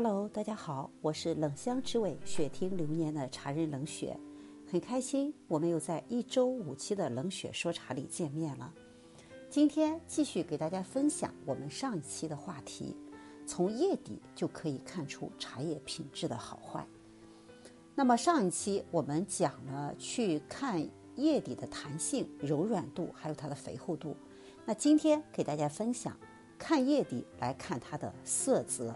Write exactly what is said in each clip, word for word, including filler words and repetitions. Hello， 大家好，我是冷香之味雪听流年的茶人冷雪，很开心我们又在一周五期的冷雪说茶里见面了。今天继续给大家分享我们上一期的话题，从叶底就可以看出茶叶品质的好坏。那么上一期我们讲了去看叶底的弹性、柔软度，还有它的肥厚度。那今天给大家分享看叶底来看它的色泽。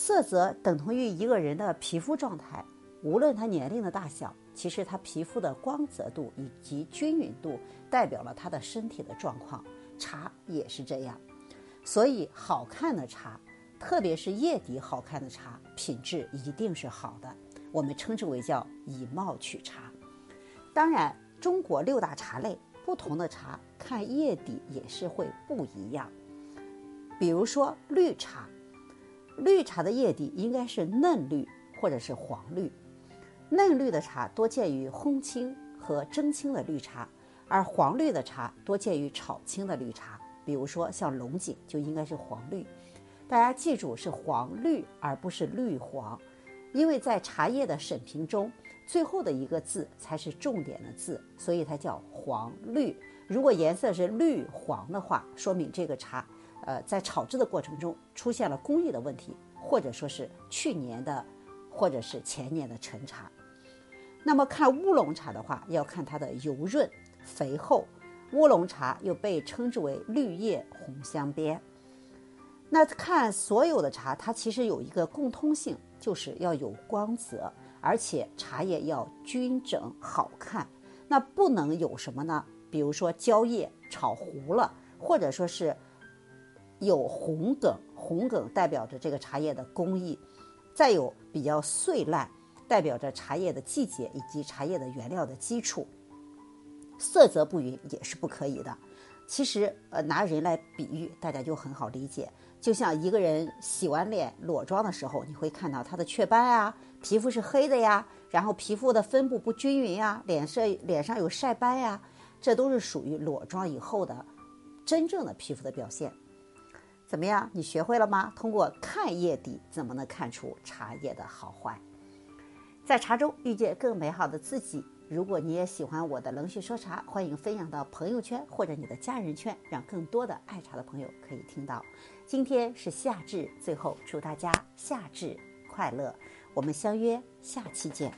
色泽等同于一个人的皮肤状态，无论他年龄的大小，其实他皮肤的光泽度以及均匀度代表了他的身体的状况，茶也是这样。所以好看的茶，特别是叶底好看的茶，品质一定是好的，我们称之为叫以貌取茶。当然中国六大茶类，不同的茶看叶底也是会不一样。比如说绿茶，绿茶的叶底应该是嫩绿或者是黄绿，嫩绿的茶多见于烘青和蒸青的绿茶，而黄绿的茶多见于炒青的绿茶，比如说像龙井就应该是黄绿。大家记住是黄绿而不是绿黄，因为在茶叶的审评中最后的一个字才是重点的字，所以它叫黄绿。如果颜色是绿黄的话，说明这个茶呃，在炒制的过程中出现了工艺的问题，或者说是去年的或者是前年的陈茶。那么看乌龙茶的话，要看它的油润肥厚，乌龙茶又被称之为绿叶红镶边。那看所有的茶，它其实有一个共通性，就是要有光泽，而且茶叶要均整好看。那不能有什么呢？比如说蕉叶炒糊了，或者说是有红梗，红梗代表着这个茶叶的工艺，再有比较碎烂，代表着茶叶的季节以及茶叶的原料的基础。色泽不匀也是不可以的。其实呃，拿人来比喻，大家就很好理解，就像一个人洗完脸裸妆的时候，你会看到他的雀斑啊，皮肤是黑的呀，然后皮肤的分布不均匀呀，脸色脸上有晒斑呀，这都是属于裸妆以后的真正的皮肤的表现。怎么样，你学会了吗？通过看叶底怎么能看出茶叶的好坏。在茶中遇见更美好的自己。如果你也喜欢我的冷雪说茶，欢迎分享到朋友圈或者你的家人圈，让更多的爱茶的朋友可以听到。今天是夏至，最后祝大家夏至快乐，我们相约下期见。